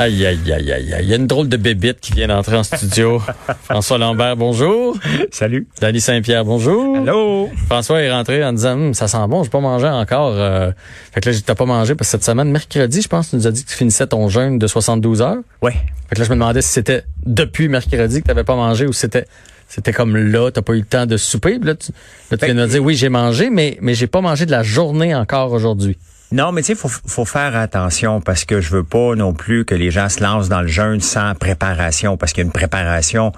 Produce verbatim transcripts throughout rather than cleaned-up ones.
Aïe, aïe, aïe, aïe, aïe. Il y a une drôle de bébite qui vient d'entrer en studio. François Lambert, bonjour. Salut. Daly Saint-Pierre, bonjour. Allô. François est rentré en disant, hm, ça sent bon, j'ai pas mangé encore. Euh, fait que là, t'as pas mangé parce que cette semaine, mercredi, je pense, tu nous as dit que tu finissais ton jeûne de soixante-douze heures. Oui. Fait que là, je me demandais si c'était depuis mercredi que t'avais pas mangé ou si c'était... C'était comme là, t'as pas eu le temps de souper. Là, tu, là, tu viens de me dire, oui, j'ai mangé, mais, mais j'ai pas mangé de la journée encore aujourd'hui. Non, mais tu sais, faut, faut faire attention parce que je veux pas non plus que les gens se lancent dans le jeûne sans préparation parce qu'il y a une préparation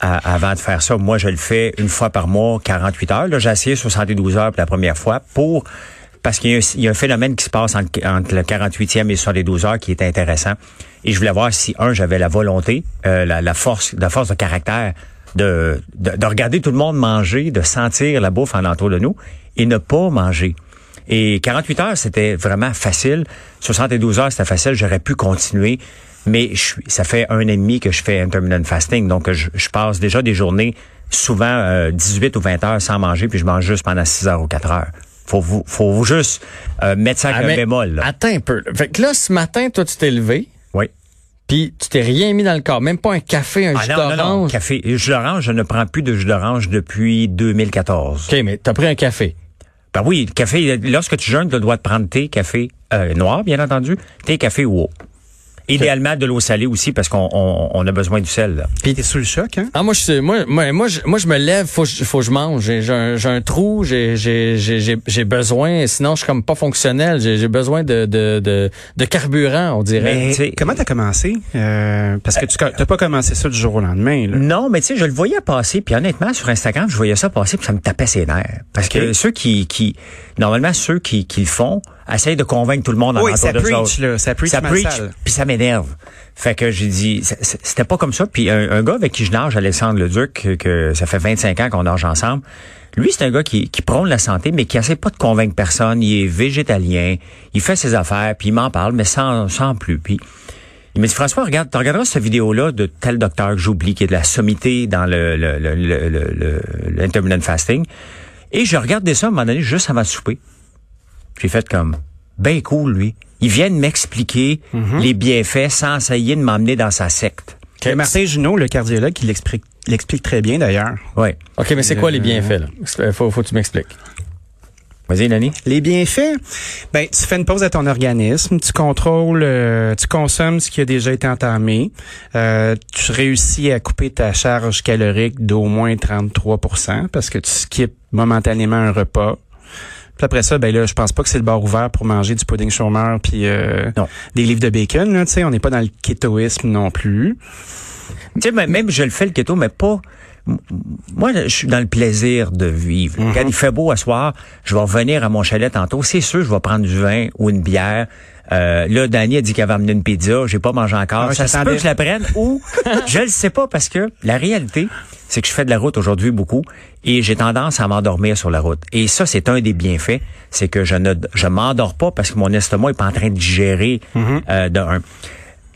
à, avant de faire ça. Moi, je le fais une fois par mois, quarante-huit heures. Là, j'ai essayé soixante-douze heures pour la première fois pour... Parce qu'il y a, un, il y a un phénomène qui se passe entre, entre le quarante-huitième et soixante-douze heures qui est intéressant. Et je voulais voir si, un, j'avais la volonté, euh, la, la force, la force de caractère De, de, de regarder tout le monde manger, de sentir la bouffe en entour de nous et ne pas manger. Et quarante-huit heures, c'était vraiment facile. soixante-douze heures, c'était facile. J'aurais pu continuer, mais je, ça fait un an et demi que je fais intermittent fasting. Donc, je, je passe déjà des journées, souvent euh, dix-huit ou vingt heures sans manger, puis je mange juste pendant six heures ou quatre heures. Faut vous, faut vous juste euh, mettre ça comme ah, bémol. Là. Attends un peu. Fait que là, ce matin, toi, tu t'es levé. Oui. Puis tu t'es rien mis dans le corps, même pas un café, un ah jus non, d'orange. Non, non, café, jus d'orange, je ne prends plus de jus d'orange depuis deux mille quatorze. OK, mais t'as pris un café. Ben oui, le café, lorsque tu jeûnes, tu as le droit de prendre thé, café euh, noir, bien entendu, thé, café ou eau. Okay. Idéalement de l'eau salée aussi parce qu'on on, on a besoin du sel là. Puis t'es sous le choc hein? Ah moi je moi moi moi je, moi, je me lève, faut faut je mange, j'ai, j'ai un j'ai un trou, j'ai j'ai j'ai j'ai besoin sinon je suis comme pas fonctionnel, j'ai j'ai besoin de de de, de carburant, on dirait. Mais, comment t'as commencé euh, parce que tu t'as pas commencé ça du jour au lendemain là. Non, mais tu sais je le voyais passer puis honnêtement sur Instagram, je voyais ça passer puis ça me tapait ses nerfs parce okay. que ceux qui qui normalement ceux qui qui le font essaye de convaincre tout le monde en oui, entour de ça. Preach, là, ça preach, ça preach, puis ça m'énerve. Fait que j'ai dit, c'était pas comme ça. Puis un, un gars avec qui je nage, Alexandre Le Duc, que, que ça fait vingt-cinq ans qu'on nage ensemble, lui, c'est un gars qui, qui prône la santé, mais qui essaie pas de convaincre personne. Il est végétalien, il fait ses affaires, puis il m'en parle, mais sans sans plus. Puis il m'a dit, François, regarde, tu regarderas cette vidéo-là de tel docteur que j'oublie, qui est de la sommité dans le le le le, le, le, le intermittent fasting. Et je regardais ça à un moment donné, juste avant de souper. J'ai fait comme, ben cool, lui. Ils viennent m'expliquer mm-hmm. les bienfaits sans essayer de m'emmener dans sa secte. Okay. Martin Junot, le cardiologue, il l'explique, l'explique très bien d'ailleurs. Oui. OK, mais c'est le... quoi les bienfaits, là? Faut, faut que tu m'expliques. Vas-y, Nani. Les bienfaits, ben tu fais une pause à ton organisme, tu contrôles, euh, tu consommes ce qui a déjà été entamé, euh, tu réussis à couper ta charge calorique d'au moins trente-trois pour cent parce que tu skippes momentanément un repas. Puis après ça, ben là, je pense pas que c'est le bar ouvert pour manger du pudding chômeur puis euh, des livres de bacon. Là, tu sais, on n'est pas dans le kétoïsme non plus. Tu sais, ben, même je le fais le keto, mais pas. Moi, je suis dans le plaisir de vivre. Mm-hmm. Quand il fait beau à soir, je vais revenir à mon chalet tantôt. C'est sûr, je vais prendre du vin ou une bière. Euh, là, Dany a dit qu'elle va amener une pizza. J'ai pas mangé encore. Ah, ça se peut que je la prenne ou je le sais pas parce que la réalité, c'est que je fais de la route aujourd'hui beaucoup et j'ai tendance à m'endormir sur la route. Et ça, c'est un des bienfaits. C'est que je ne je m'endors pas parce que mon estomac est pas en train de digérer mm-hmm. euh, d'un...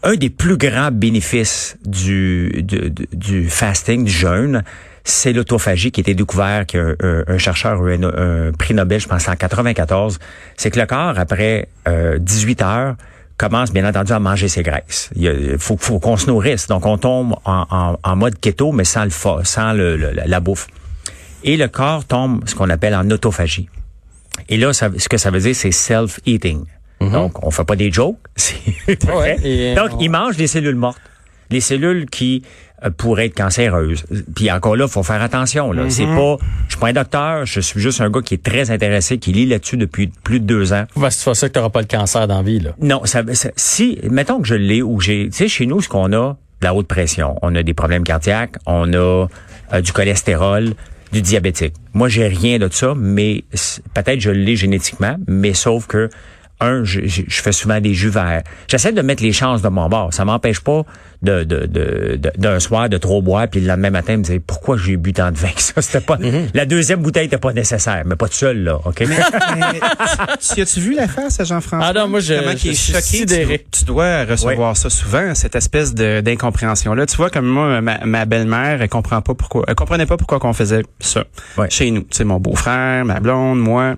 Un des plus grands bénéfices du, du, du fasting, du jeûne, c'est l'autophagie qui a été découvert, qu'un un, un chercheur, un, un prix Nobel, je pense, en quatre-vingt-quatorze. C'est que le corps, après euh, dix-huit heures, commence, bien entendu, à manger ses graisses. Il faut, faut qu'on se nourrisse. Donc, on tombe en, en, en mode keto, mais sans, le, sans le, le, la bouffe. Et le corps tombe, ce qu'on appelle en autophagie. Et là, ça, ce que ça veut dire, c'est « self-eating ». Mm-hmm. Donc, on fait pas des jokes. ouais, et, Donc, on... ils mangent des cellules mortes. Des cellules qui euh, pourraient être cancéreuses. Puis encore là, faut faire attention. Là. Mm-hmm. C'est pas, je suis pas un docteur, je suis juste un gars qui est très intéressé, qui lit là-dessus depuis plus de deux ans. Bah, c'est ça que t'auras pas de cancer dans la vie, là. Non, ça, ça si, mettons que je l'ai ou j'ai, tu sais, chez nous, ce qu'on a, de la haute pression. On a des problèmes cardiaques, on a euh, du cholestérol, du diabétique. Moi, j'ai rien de ça, mais peut-être je l'ai génétiquement, mais sauf que Un, je, je, je fais souvent des jus verts. J'essaie de mettre les chances de mon bord. Ça m'empêche pas de, de, de, de d'un soir de trop boire, puis le lendemain matin, me dire pourquoi j'ai bu tant de vin que ça. C'était pas mm-hmm. la deuxième bouteille était pas nécessaire, mais pas tout seul là. Ok. Mais, mais tu, as-tu vu la face à Jean-François? Ah non, moi je, je, qui je suis choqué. Sidéré. Tu, tu dois recevoir oui. ça souvent, cette espèce de, d'incompréhension là. Tu vois comme moi, ma, ma belle-mère, elle comprend pas pourquoi, elle comprenait pas pourquoi qu'on faisait ça oui. chez nous. Tu sais, mon beau-frère, ma blonde, moi,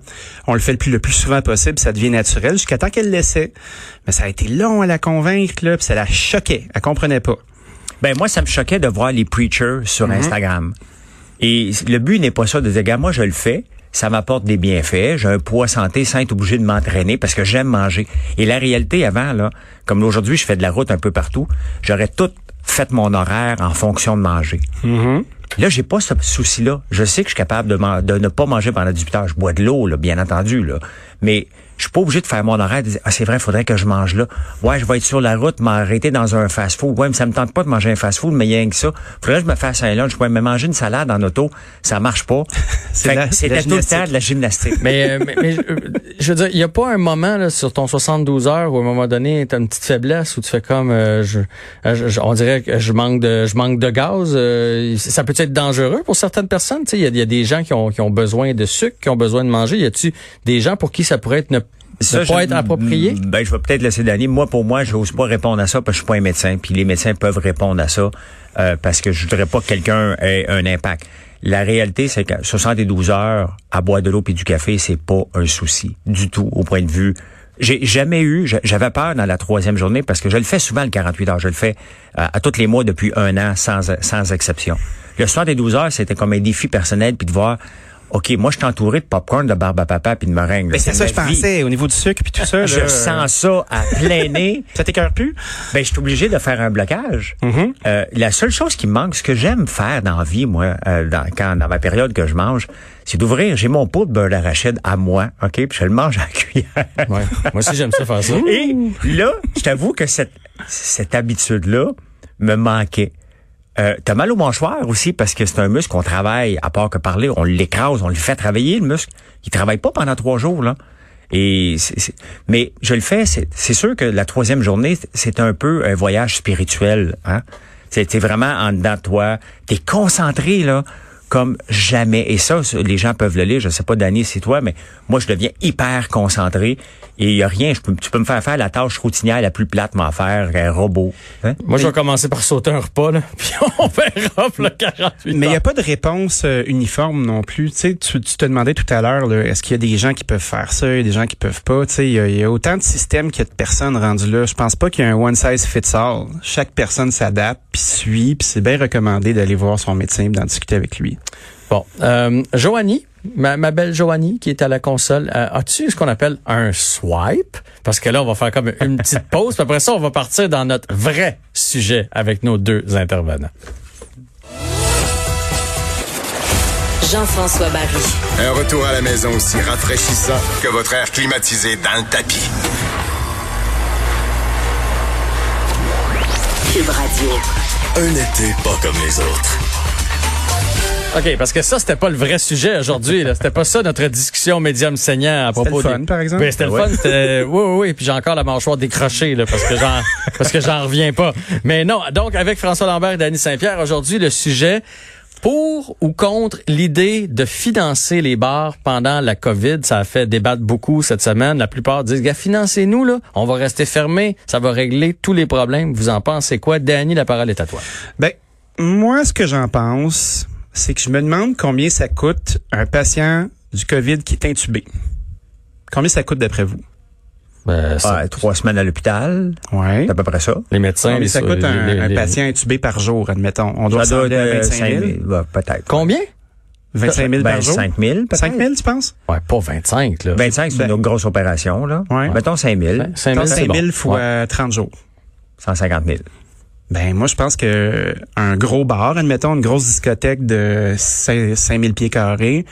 on le fait le plus le plus souvent possible, ça devient naturel. elle jusqu'à temps qu'elle laissait. Mais ça a été long à la convaincre, là, puis ça la choquait. Elle comprenait pas. Ben moi, ça me choquait de voir les preachers sur mm-hmm. Instagram. Et le but n'est pas ça de dire, regarde, moi, je le fais. Ça m'apporte des bienfaits. J'ai un poids santé sans être obligé de m'entraîner parce que j'aime manger. Et la réalité avant, là, comme aujourd'hui, je fais de la route un peu partout, j'aurais tout fait mon horaire en fonction de manger. Mm-hmm. Là, j'ai pas ce souci-là. Je sais que je suis capable de, man- de ne pas manger pendant dix-huit heures. Je bois de l'eau, là, bien entendu, là. Mais je suis pas obligé de faire mon horaire et de dire, ah, c'est vrai, faudrait que je mange là. Ouais, je vais être sur la route, m'arrêter dans un fast-food. Ouais, mais ça me tente pas de manger un fast-food, mais rien que ça. Faudrait que je me fasse un lunch. Ouais, mais manger une salade en auto, ça marche pas. C'est la, c'était tout le temps de la gymnastique. Mais, euh, mais, mais euh, je veux dire, il y a pas un moment, là, sur ton soixante-douze heures où à un moment donné, t'as une petite faiblesse où tu fais comme, euh, je, je, on dirait que je manque de, je manque de gaz. Euh, ça peut être dangereux pour certaines personnes. Tu sais, il y, y a des gens qui ont, qui ont besoin de sucre, qui ont besoin de manger. Y a-tu des gens pour qui ça pourrait être ne Ça, ça peut être approprié? Ben, je vais peut-être laisser Daly. Moi, pour moi, je n'ose pas répondre à ça parce que je suis pas un médecin. Puis les médecins peuvent répondre à ça euh, parce que je voudrais pas que quelqu'un ait un impact. La réalité, c'est que soixante-douze heures à boire de l'eau puis du café, c'est pas un souci du tout au point de vue. J'ai jamais eu, j'avais peur dans la troisième journée parce que je le fais souvent le quarante-huit heures. Je le fais euh, à tous les mois depuis un an sans sans exception. Le soixante-douze heures, c'était comme un défi personnel puis de voir. OK, moi, je suis entouré de popcorn, de barbe à papa puis de meringue. Mais c'est ça que je pensais, au niveau du sucre puis tout ça. Je là, sens euh... ça à plein nez. Ça t'écœure plus? Ben, je suis obligé de faire un blocage. Mm-hmm. Euh, la seule chose qui me manque, ce que j'aime faire dans la vie, moi, euh, dans, quand, dans ma période que je mange, c'est d'ouvrir. J'ai mon pot de beurre d'arachide à moi, OK? Puis je le mange à la cuillère. Ouais, moi aussi, j'aime ça faire ça. Et là, je t'avoue que cette, cette habitude-là me manquait. Euh, t'as mal au mâchoire aussi parce que c'est un muscle qu'on travaille, à part que parler, on l'écrase, on le fait travailler, le muscle. Il travaille pas pendant trois jours, là. Et c'est, c'est... Mais je le fais, c'est, c'est sûr que la troisième journée, c'est un peu un voyage spirituel, hein. C'est, t'es vraiment en dedans de toi. T'es concentré, là, comme jamais. Et ça, les gens peuvent le lire. Je sais pas, Daly, c'est toi, mais moi, je deviens hyper concentré. Et il y a rien. Je peux, tu peux me faire faire la tâche routinière la plus plate, m'en faire un robot. Hein? Moi, je vais commencer par sauter un repas, là. Puis on verra pour le quarante-huit heures. Mais il n'y a pas de réponse euh, uniforme non plus. Tu sais, tu, tu te demandais tout à l'heure, là, est-ce qu'il y a des gens qui peuvent faire ça, il y a des gens qui peuvent pas. Tu sais, il y a, y a autant de systèmes qu'il y a de personnes rendues là. Je pense pas qu'il y a un one size fits all. Chaque personne s'adapte, puis suit, puis c'est bien recommandé d'aller voir son médecin, puis d'en discuter avec lui. Bon, euh, Joanie, ma, ma belle Joanie qui est à la console, euh, as-tu ce qu'on appelle un swipe? Parce que là, on va faire comme une petite pause. Puis après ça, on va partir dans notre vrai sujet avec nos deux intervenants. Jean-François Barry. Un retour à la maison aussi rafraîchissant que votre air climatisé dans le tapis. Cube Radio. Un été pas comme les autres. OK, parce que ça, c'était pas le vrai sujet aujourd'hui. Là. C'était pas ça notre discussion médium saignant à propos de. C'était le fun, des... par exemple. Oui, c'était le ouais. fun. C'était... Oui, oui, oui. Puis j'ai encore la mâchoire décrochée là, parce que j'en parce que j'en reviens pas. Mais non, donc avec François Lambert et Daly Saint-Pierre, aujourd'hui, le sujet pour ou contre l'idée de financer les bars pendant la COVID. Ça a fait débattre beaucoup cette semaine. La plupart disent, gars, financez-nous, là. On va rester fermés. Ça va régler tous les problèmes. Vous en pensez quoi? Daly, la parole est à toi. Ben, moi, ce que j'en pense. C'est que je me demande combien ça coûte un patient du COVID qui est intubé. Combien ça coûte d'après vous? Ben, ça, ah, trois semaines à l'hôpital. Ouais. C'est à peu près ça. Les médecins. Combien les, ça coûte les, un, les, un patient les... intubé par jour, admettons? On doit s'en donner vingt-cinq mille. Ben, peut-être. Combien? vingt-cinq mille ben, par jour? cinq mille, peut-être. cinq mille, tu penses? Ouais, pas vingt-cinq, là. vingt-cinq, c'est ben, une grosse opération, là. Ouais. Mettons cinq mille. cinq mille, c'est bon. cinq mille fois ouais. trente jours. cent cinquante mille. Ben moi je pense que un gros bar, admettons une grosse discothèque de cinq mille pieds carrés,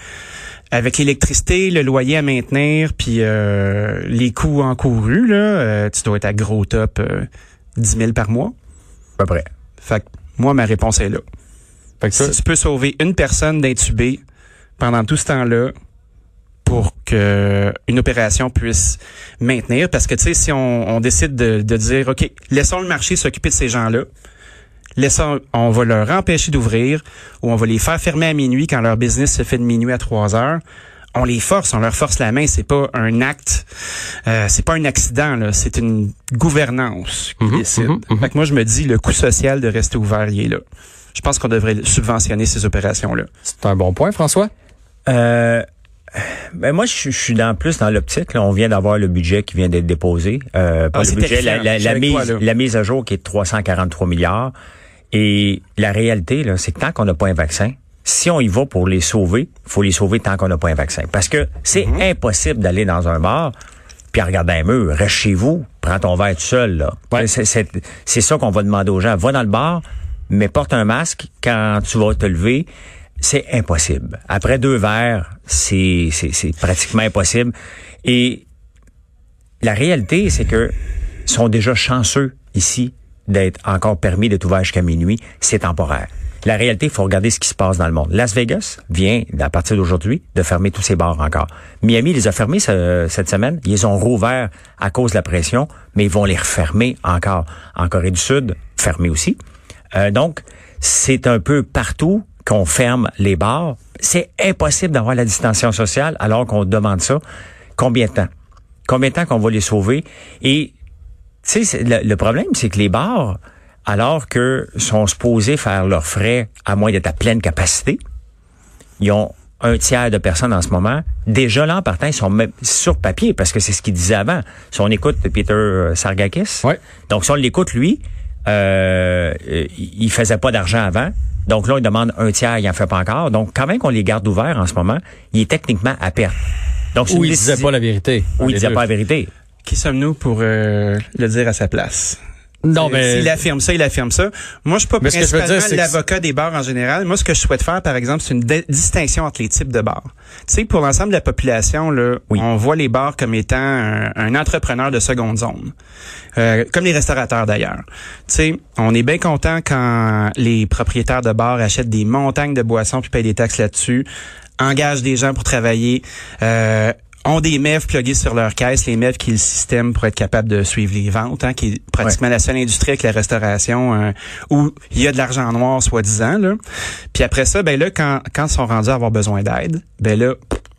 avec l'électricité, le loyer à maintenir, puis euh, les coûts encourus là, euh, tu dois être à gros top euh, dix mille par mois. À peu près. Fait que moi ma réponse est là. Fait que si ça... tu peux sauver une personne d'intubée pendant tout ce temps-là. Pour que une opération puisse maintenir, parce que tu sais, si on, on décide de, de dire, ok, laissons le marché s'occuper de ces gens-là, laissons, on va leur empêcher d'ouvrir, ou on va les faire fermer à minuit quand leur business se fait de minuit à trois heures. On les force, on leur force la main. C'est pas un acte, euh, c'est pas un accident là, c'est une gouvernance qui mmh, décide. Mmh, mmh. Fait que moi, je me dis, le coût social de rester ouvert, il est là. Je pense qu'on devrait subventionner ces opérations-là. C'est un bon point, François. Euh Ben moi, je, je suis dans plus dans l'optique. Là, on vient d'avoir le budget qui vient d'être déposé. Euh, pas ah, le budget, la, la, la, mise, quoi, la mise à jour qui est de trois cent quarante-trois milliards. Et la réalité, là, c'est que tant qu'on n'a pas un vaccin, si on y va pour les sauver, faut les sauver tant qu'on n'a pas un vaccin. Parce que c'est mm-hmm. impossible d'aller dans un bar puis regarder un mur. Reste chez vous, prends ton verre tout seul. Là. Ouais. C'est, c'est, c'est ça qu'on va demander aux gens. Va dans le bar, mais porte un masque quand tu vas te lever. C'est impossible. Après deux verres, c'est, c'est, c'est pratiquement impossible. Et la réalité, c'est que sont déjà chanceux ici d'être encore permis d'être ouvert jusqu'à minuit. C'est temporaire. La réalité, il faut regarder ce qui se passe dans le monde. Las Vegas vient, à partir d'aujourd'hui, de fermer tous ses bars encore. Miami les a fermés ce, cette semaine. Ils les ont rouverts à cause de la pression, mais ils vont les refermer encore. En Corée du Sud, fermés aussi. Euh, donc, c'est un peu partout qu'on ferme les bars. C'est impossible d'avoir la distanciation sociale alors qu'on demande ça. Combien de temps? Combien de temps qu'on va les sauver? Et, tu sais, le, le problème, c'est que les bars, alors que sont supposés faire leurs frais à moins d'être à pleine capacité, ils ont un tiers de personnes en ce moment. Déjà là, en partant, ils sont même sur papier, parce que c'est ce qu'il disait avant. Si on écoute Peter Sargakis, ouais. donc si on l'écoute, lui, euh, il faisait pas d'argent avant. Donc là, il demande un tiers, il n'en fait pas encore. Donc, quand même qu'on les garde ouverts en ce moment, il est techniquement à perte. Donc, ou il ne disait pas la vérité. Ou il ne disait pas la vérité. Qui sommes-nous pour euh, le dire à sa place? Non, mais... S'il affirme ça, il affirme ça. Moi, je suis pas mais principalement ce que je veux dire, l'avocat que... des bars en général. Moi, ce que je souhaite faire, par exemple, c'est une d- distinction entre les types de bars. Tu sais, pour l'ensemble de la population, là, oui. on voit les bars comme étant un, un entrepreneur de seconde zone. Euh, comme les restaurateurs, d'ailleurs. Tu sais, on est bien content quand les propriétaires de bars achètent des montagnes de boissons puis payent des taxes là-dessus, engagent des gens pour travailler... Euh, ont des M E V plugués sur leur caisse, les M E V qui est le système pour être capable de suivre les ventes, hein, qui est pratiquement ouais. la seule industrie avec la restauration euh, où il y a de l'argent noir, soi-disant. Là. Puis après ça, ben là, quand quand ils sont rendus à avoir besoin d'aide, ben là,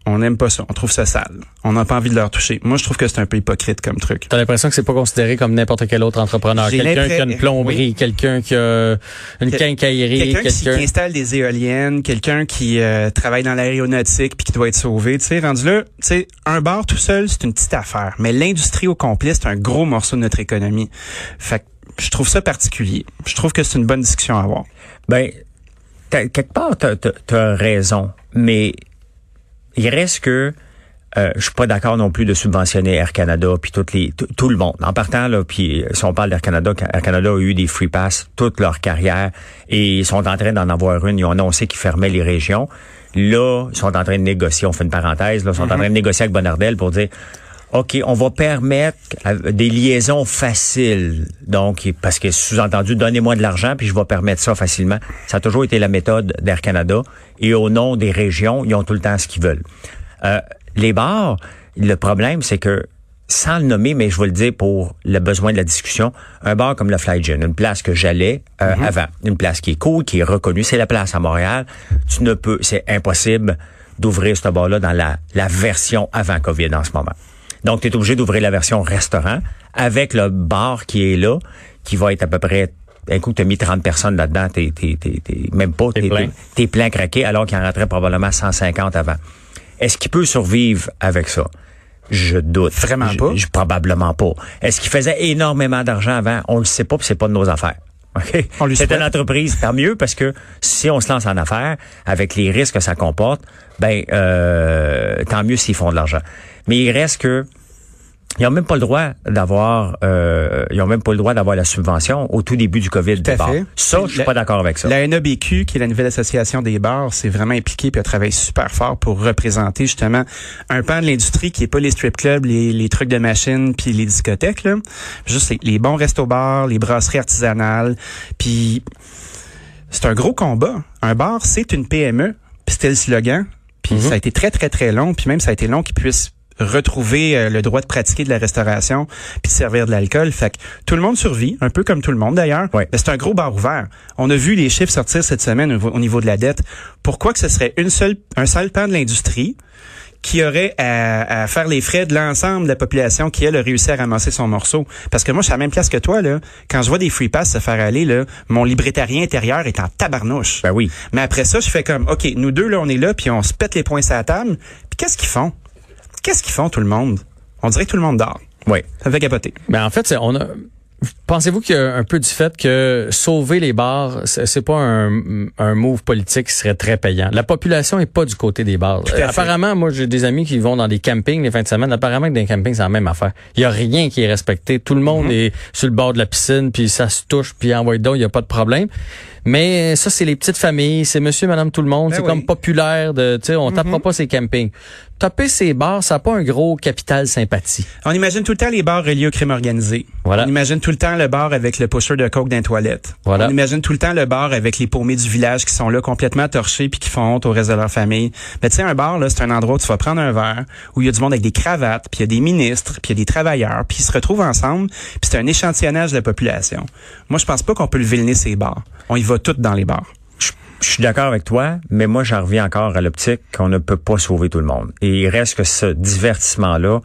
on n'aime pas ça, on trouve ça sale. On n'a pas envie de leur toucher. Moi, je trouve que c'est un peu hypocrite comme truc. T'as l'impression que c'est pas considéré comme n'importe quel autre entrepreneur. J'ai quelqu'un qui a une plomberie, oui. quelqu'un qui a une quincaillerie. Quelqu'un, quelqu'un... qui installe des éoliennes, quelqu'un qui euh, travaille dans l'aéronautique puis qui doit être sauvé. Tu sais, rendu là, tu sais, un bar tout seul, c'est une petite affaire. Mais l'industrie au complet, c'est un gros morceau de notre économie. Fait que je trouve ça particulier. Je trouve que c'est une bonne discussion à avoir. Ben, t'as, quelque part, t'as, t'as, t'as raison, mais... Il reste que euh, je suis pas d'accord non plus de subventionner Air Canada puis toutes les t- tout le monde. En partant là, puis si on parle d'Air Canada, Air Canada a eu des free pass toute leur carrière et ils sont en train d'en avoir une. Ils ont annoncé qu'ils fermaient les régions. Là, ils sont en train de négocier. On fait une parenthèse. Là, ils sont mm-hmm. en train de négocier avec Bonnardel pour dire OK, on va permettre des liaisons faciles. Donc, parce que sous-entendu, donnez-moi de l'argent puis je vais permettre ça facilement. Ça a toujours été la méthode d'Air Canada. Et au nom des régions, ils ont tout le temps ce qu'ils veulent. Euh, les bars, le problème, c'est que, sans le nommer, mais je vais le dire pour le besoin de la discussion, un bar comme le Flygen, une place que j'allais euh, mm-hmm. avant, une place qui est cool, qui est reconnue, c'est la place à Montréal. Tu ne peux, c'est impossible d'ouvrir ce bar-là dans la, la version avant COVID en ce moment. Donc, tu es obligé d'ouvrir la version restaurant avec le bar qui est là, qui va être à peu près... Un coup, tu as mis trente personnes là-dedans, t'es, t'es, t'es, t'es même pas... T'es, t'es plein. T'es, t'es plein craqué, alors qu'il en rentrait probablement cent cinquante avant. Est-ce qu'il peut survivre avec ça? Je doute. Vraiment pas? Je, je, probablement pas. Est-ce qu'il faisait énormément d'argent avant? On le sait pas, puis c'est pas de nos affaires. Okay? On lui c'est une entreprise, tant mieux, parce que si on se lance en affaires, avec les risques que ça comporte, ben euh, tant mieux s'ils font de l'argent. Mais il reste que ils n'ont même pas le droit d'avoir euh, ils ont même pas le droit d'avoir la subvention au tout début du COVID des bars. Ça, je suis pas d'accord avec ça. La N A B Q, qui est la nouvelle association des bars, s'est vraiment impliquée puis a travaillé super fort pour représenter justement un pan de l'industrie qui est pas les strip clubs, les, les trucs de machines puis les discothèques là, juste les, les bons restos-bars, les brasseries artisanales. Puis c'est un gros combat. Un bar, c'est une P M E, puis c'était le slogan. Puis mm-hmm. ça a été très très très long, puis même ça a été long qu'ils puissent retrouver le droit de pratiquer de la restauration puis de servir de l'alcool. Fait que tout le monde survit, un peu comme tout le monde d'ailleurs. Oui. Mais c'est un gros bar ouvert. On a vu les chiffres sortir cette semaine au niveau de la dette. Pourquoi que ce serait une seule, un seul pan de l'industrie qui aurait à, à faire les frais de l'ensemble de la population qui, elle, a réussi à ramasser son morceau? Parce que moi, je suis à la même place que toi, là. Quand je vois des free pass se faire aller, là, mon libertarien intérieur est en tabarnouche. Ben oui. Mais après ça, je fais comme, OK, nous deux, là, on est là, puis on se pète les poings sur la table, puis qu'est-ce qu'ils font? Qu'est-ce qu'ils font, tout le monde? On dirait que tout le monde dort. Oui. Ça fait capoter. Mais en fait, c'est, on a... Pensez-vous qu'il y a un peu du fait que sauver les bars, c'est, c'est pas un, un move politique qui serait très payant? La population est pas du côté des bars. Euh, apparemment, moi, j'ai des amis qui vont dans des campings les fins de semaine. Apparemment, que dans les campings, c'est la même affaire. Il y a rien qui est respecté. Tout le monde mm-hmm. est sur le bord de la piscine, puis ça se touche, puis envoie donc, il y a pas de problème. Mais ça, c'est les petites familles, c'est monsieur, madame, tout le monde. Ben c'est oui. comme populaire de, tu sais, on mm-hmm. tapera pas ces campings. Taper ces bars, ça n'a pas un gros capital sympathie. On imagine tout le temps les bars reliés au crime organisé. Voilà. On imagine tout le temps le bar avec le pusher de coke dans les toilettes. Voilà. On imagine tout le temps le bar avec les paumés du village qui sont là complètement torchés puis qui font honte au reste de leur famille. Mais tu sais, un bar, là, c'est un endroit où tu vas prendre un verre, où il y a du monde avec des cravates, puis il y a des ministres, puis il y a des travailleurs, puis ils se retrouvent ensemble, puis c'est un échantillonnage de la population. Moi, je pense pas qu'on peut le viliner ces bars. On y va toutes dans les bars. Je suis d'accord avec toi, mais moi, j'en reviens encore à l'optique qu'on ne peut pas sauver tout le monde. Et il reste que ce divertissement-là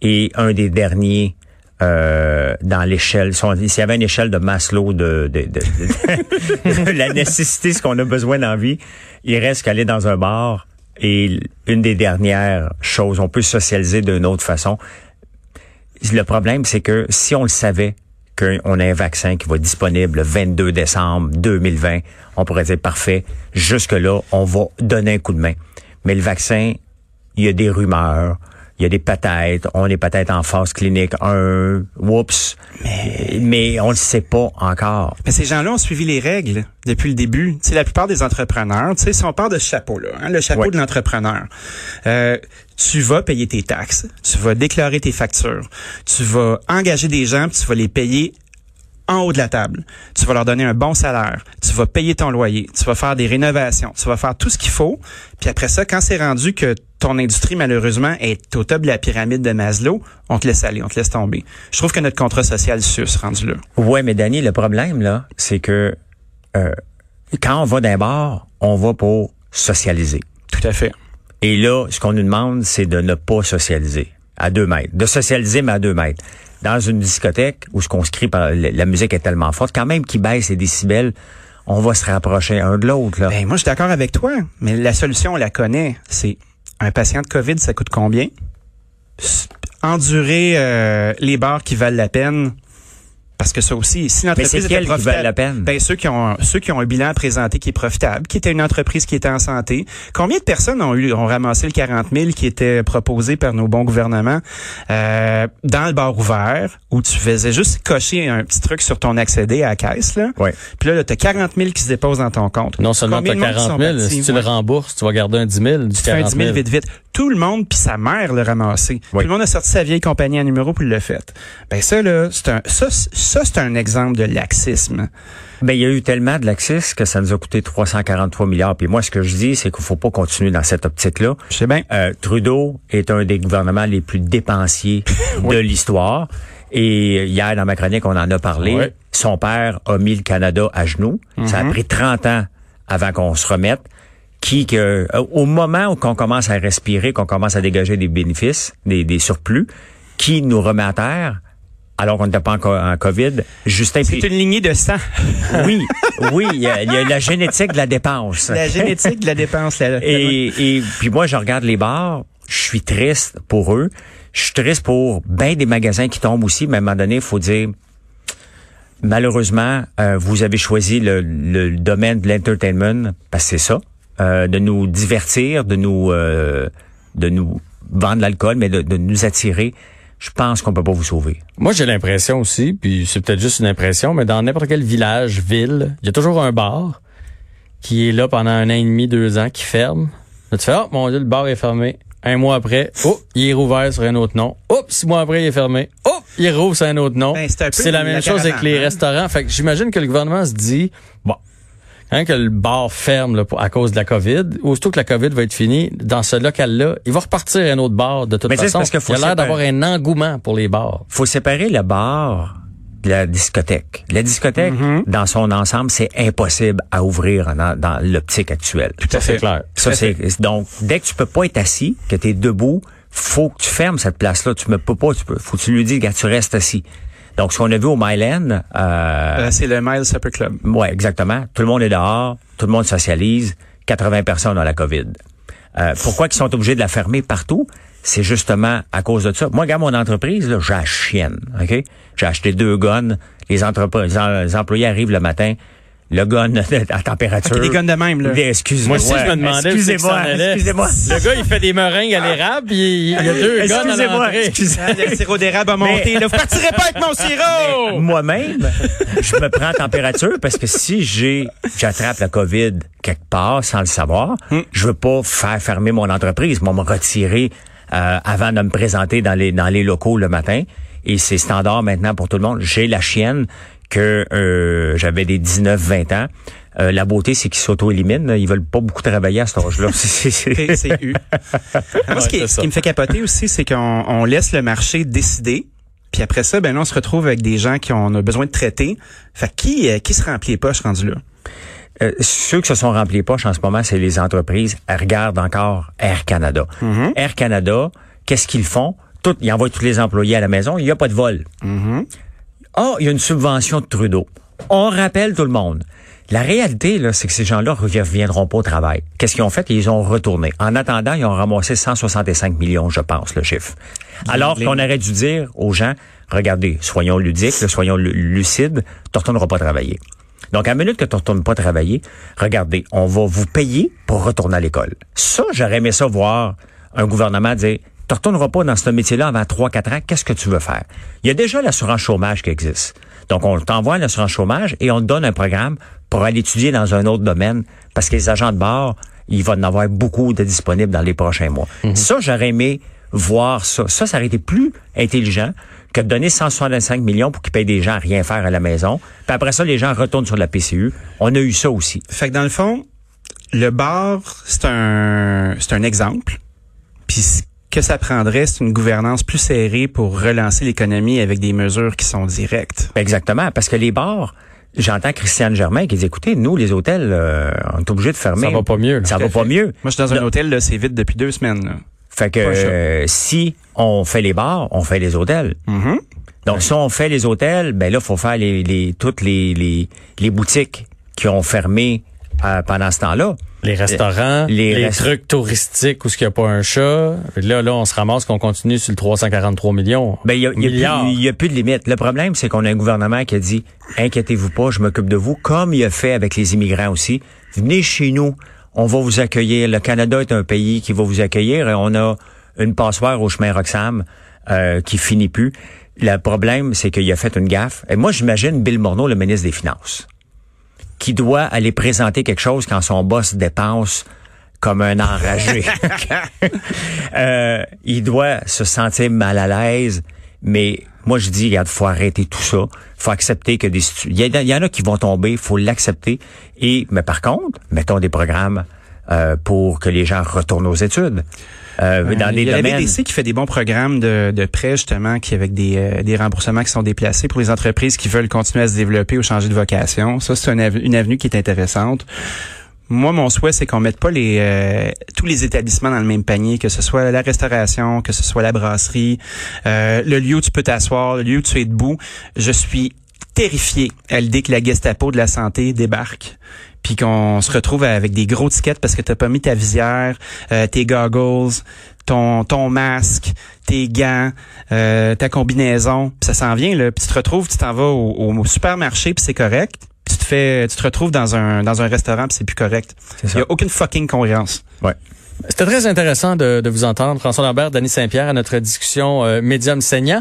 est un des derniers euh, dans l'échelle. S'il y avait une échelle de Maslow de, de, de, de, de la nécessité, ce qu'on a besoin dans la vie, il reste qu'aller dans un bar est une des dernières choses. On peut socialiser d'une autre façon. Le problème, c'est que si on le savait, qu'on a un vaccin qui va être disponible le vingt-deux décembre deux mille vingt, on pourrait dire parfait, jusque-là, on va donner un coup de main. Mais le vaccin, il y a des rumeurs, il y a des peut-être, on est peut-être en phase clinique un, oups, mais, mais on le sait pas encore. Mais ces gens-là ont suivi les règles depuis le début. Tu sais, la plupart des entrepreneurs, tu sais, si on part de ce chapeau-là, hein, le chapeau ouais. de l'entrepreneur, euh, tu vas payer tes taxes, tu vas déclarer tes factures, tu vas engager des gens, puis tu vas les payer en haut de la table. Tu vas leur donner un bon salaire, tu vas payer ton loyer, tu vas faire des rénovations, tu vas faire tout ce qu'il faut. Puis après ça, quand c'est rendu que ton industrie, malheureusement, est au top de la pyramide de Maslow, on te laisse aller, on te laisse tomber. Je trouve que notre contrat social suce rendu là. Ouais, mais Danny, le problème, là, c'est que euh, quand on va d'un bar, on va pour socialiser. Tout à fait. Et là, ce qu'on nous demande, c'est de ne pas socialiser à deux mètres. De socialiser, mais à deux mètres. Dans une discothèque où ce qu'on se crie, la musique est tellement forte, quand même qu'ils baissent les décibels, on va se rapprocher un de l'autre. Là. Ben, moi, je suis d'accord avec toi, mais la solution, on la connaît. C'est un patient de COVID, ça coûte combien? Endurer euh, les bars qui valent la peine... Parce que ça aussi, si l'entreprise était profitable, ben ceux qui ont ceux qui ont un bilan présenté qui est profitable, qui était une entreprise qui était en santé, combien de personnes ont eu ont ramassé le quarante mille qui était proposé par nos bons gouvernements euh, dans le bar ouvert où tu faisais juste cocher un petit truc sur ton accédé à la caisse là. Ouais. Puis là, là tu as quarante mille qui se déposent dans ton compte. Non seulement tu as quarante mille, si tu ouais. le rembourses, tu vas garder un dix mille, du tu fais un dix mille vite vite. Tout le monde puis sa mère le ramassé. Ouais. Tout le monde a sorti sa vieille compagnie à numéro puis l'a fait. Ben ça là, c'est un ça Ça, c'est un exemple de laxisme. Ben, il y a eu tellement de laxisme que ça nous a coûté trois cent quarante-trois milliards. Puis moi, ce que je dis, c'est qu'il faut pas continuer dans cette optique-là. Je sais bien. Euh, Trudeau est un des gouvernements les plus dépensiers oui. de l'histoire. Et hier, dans ma chronique, on en a parlé. Oui. Son père a mis le Canada à genoux. Mm-hmm. Ça a pris trente ans avant qu'on se remette. Qui, que, au moment où qu'on commence à respirer, qu'on commence à dégager des bénéfices, des, des surplus, qui nous remet à terre? Alors qu'on n'était pas en COVID, Justin... C'est une lignée de sang. Oui, oui, il y, y a la génétique de la dépense. La génétique de la dépense. Là, et, et puis moi, je regarde les bars, je suis triste pour eux, je suis triste pour bien des magasins qui tombent aussi, mais à un moment donné, il faut dire, malheureusement, euh, vous avez choisi le, le domaine de l'entertainment, parce que c'est ça, euh, de nous divertir, de nous, euh, de nous vendre l'alcool, mais de, de nous attirer. Je pense qu'on peut pas vous sauver. Moi, j'ai l'impression aussi, puis c'est peut-être juste une impression, mais dans n'importe quel village, ville, il y a toujours un bar qui est là pendant un an et demi, deux ans, qui ferme. Là, tu fais, oh, mon Dieu, le bar est fermé. Un mois après, oh, il est rouvert sur un autre nom. Oh, six mois après, il est fermé. Oh, il rouvre sur un autre nom. Ben, c'est un peu c'est la même chose avec les restaurants. Fait que j'imagine que le gouvernement se dit, bon, hein, que le bar ferme là, à cause de la COVID, aussitôt que la COVID va être finie, dans ce local-là, il va repartir à un autre bar de toute Mais façon. Parce que faut il y a l'air séparer... d'avoir un engouement pour les bars. Faut séparer le bar de la discothèque. La discothèque, mm-hmm. dans son ensemble, c'est impossible à ouvrir dans, dans l'optique actuelle. Tout à fait clair. Ça, c'est, donc, dès que tu peux pas être assis, que tu es debout, faut que tu fermes cette place-là. Tu me peux pas, tu peux, faut que tu lui dises, gars, tu restes assis. Donc, ce qu'on a vu au Mile End... Euh, c'est le Mile Supper Club. Oui, exactement. Tout le monde est dehors, tout le monde socialise, quatre-vingts personnes ont la COVID. Euh, pourquoi qu'ils sont obligés de la fermer partout? C'est justement à cause de ça. Moi, regarde mon entreprise, là, j'ai la chienne, OK? J'ai acheté deux guns. Les, entrep- les employés arrivent le matin. Le gun à température. Okay, des guns de même, là. Excusez-moi. Moi aussi, ouais. je me demandais. Excusez-moi. Excusez-moi. Le gars, il fait des meringues à l'érable, puis il y a deux guns à l'entrée. Excusez-moi. Excusez-moi. Le sirop d'érable a monté, là. Vous partirez pas avec mon sirop! Moi-même, je me prends température parce que si j'ai, j'attrape la COVID quelque part sans le savoir, hmm. je veux pas faire fermer mon entreprise. Moi, me retirer, euh, avant de me présenter dans les, dans les locaux le matin. Et c'est standard maintenant pour tout le monde. J'ai la chienne. que euh, j'avais des dix-neuf vingt ans. Euh, la beauté, c'est qu'ils s'auto-éliminent. Ils veulent pas beaucoup travailler à cet âge-là. c'est, c'est... c'est eu. Moi, ce qui, ce qui me fait capoter aussi, c'est qu'on on laisse le marché décider. Puis après ça, ben là, on se retrouve avec des gens qui ont, on a besoin de traiter. Fait qui euh, qui se remplit les poches rendu là? Euh, ceux qui se sont remplis les poches en ce moment, c'est les entreprises. Elles regardent encore Air Canada. Mm-hmm. Air Canada, qu'est-ce qu'ils font? Tout, ils envoient tous les employés à la maison. Il n'y a pas de vol. Mm-hmm. Ah, oh, il y a une subvention de Trudeau. On rappelle tout le monde. La réalité, là, c'est que ces gens-là ne reviendront pas au travail. Qu'est-ce qu'ils ont fait? Ils ont retourné. En attendant, ils ont ramassé cent soixante-cinq millions, je pense, le chiffre. Alors les... qu'on aurait dû dire aux gens, regardez, soyons ludiques, là, soyons lucides, tu ne retourneras pas travailler. Donc, à la minute que tu ne retournes pas travailler, regardez, on va vous payer pour retourner à l'école. Ça, j'aurais aimé ça voir un gouvernement dire... Tu ne retourneras pas dans ce métier-là avant trois quatre ans. Qu'est-ce que tu veux faire? Il y a déjà l'assurance chômage qui existe. Donc, on t'envoie à l'assurance chômage et on te donne un programme pour aller étudier dans un autre domaine parce que les agents de bord, il va en avoir beaucoup de disponibles dans les prochains mois. Mm-hmm. Ça, j'aurais aimé voir ça. Ça, ça aurait été plus intelligent que de donner cent soixante-cinq millions pour qu'ils payent des gens à rien faire à la maison. Puis après ça, les gens retournent sur la P C U. On a eu ça aussi. Fait que dans le fond, le bar, c'est un, c'est un exemple. Puis que ça prendrait, c'est une gouvernance plus serrée pour relancer l'économie avec des mesures qui sont directes. Exactement, parce que les bars, j'entends Christiane Germain qui dit, écoutez, nous, les hôtels, euh, on est obligés de fermer. Ça va pas mieux. Ça va pas mieux. Moi, je suis dans un hôtel, là, c'est vide depuis deux semaines. Là. Fait que euh, si on fait les bars, on fait les hôtels. Mm-hmm. Donc, ouais. si on fait les hôtels, ben là, faut faire les, les toutes les, les, les boutiques qui ont fermé euh, pendant ce temps-là. Les restaurants, les, les rest- trucs touristiques où il n'y a pas un chat. Là, là, on se ramasse qu'on continue sur le trois cent quarante-trois millions. Ben, il n'y a, a, a plus de limite. Le problème, c'est qu'on a un gouvernement qui a dit, inquiétez-vous pas, je m'occupe de vous, comme il a fait avec les immigrants aussi. Venez chez nous, on va vous accueillir. Le Canada est un pays qui va vous accueillir. Et on a une passoire au chemin Roxham euh, qui finit plus. Le problème, c'est qu'il a fait une gaffe. Et moi, j'imagine Bill Morneau, le ministre des Finances, qui doit aller présenter quelque chose quand son boss dépense comme un enragé. euh, il doit se sentir mal à l'aise, mais moi je dis, regarde, faut arrêter tout ça, faut accepter que des... Il y, y en a qui vont tomber, faut l'accepter, et mais par contre, mettons des programmes euh, pour que les gens retournent aux études. Euh, euh, dans les domaines. Il y a la B D C qui fait des bons programmes de, de prêts, justement, qui avec des, euh, des remboursements qui sont déplacés pour les entreprises qui veulent continuer à se développer ou changer de vocation. Ça, c'est une, av- une avenue qui est intéressante. Moi, mon souhait, c'est qu'on mette pas les euh, tous les établissements dans le même panier, que ce soit la restauration, que ce soit la brasserie, euh, le lieu où tu peux t'asseoir, le lieu où tu es debout. Je suis terrifié à l'idée que la Gestapo de la santé débarque, puis qu'on se retrouve avec des gros tickets parce que t'as pas mis ta visière, euh, tes goggles, ton ton masque, tes gants, euh, ta combinaison, puis ça s'en vient là, puis tu te retrouves, tu t'en vas au, au supermarché puis c'est correct, puis tu te fais, tu te retrouves dans un dans un restaurant puis c'est plus correct. Il y a aucune fucking cohérence. Ouais. C'était très intéressant de, de vous entendre, François Lambert, Daly Saint-Pierre, à notre discussion euh, médium saignant.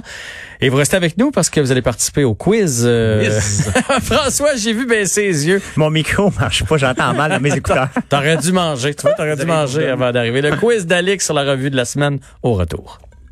Et vous restez avec nous parce que vous allez participer au quiz. Euh... Yes. François, j'ai vu baisser les yeux. Mon micro marche pas, j'entends mal dans mes écouteurs. T'aurais dû manger, tu vois, t'aurais dû manger avant d'arriver. Le quiz d'Alix sur la revue de la semaine, au retour.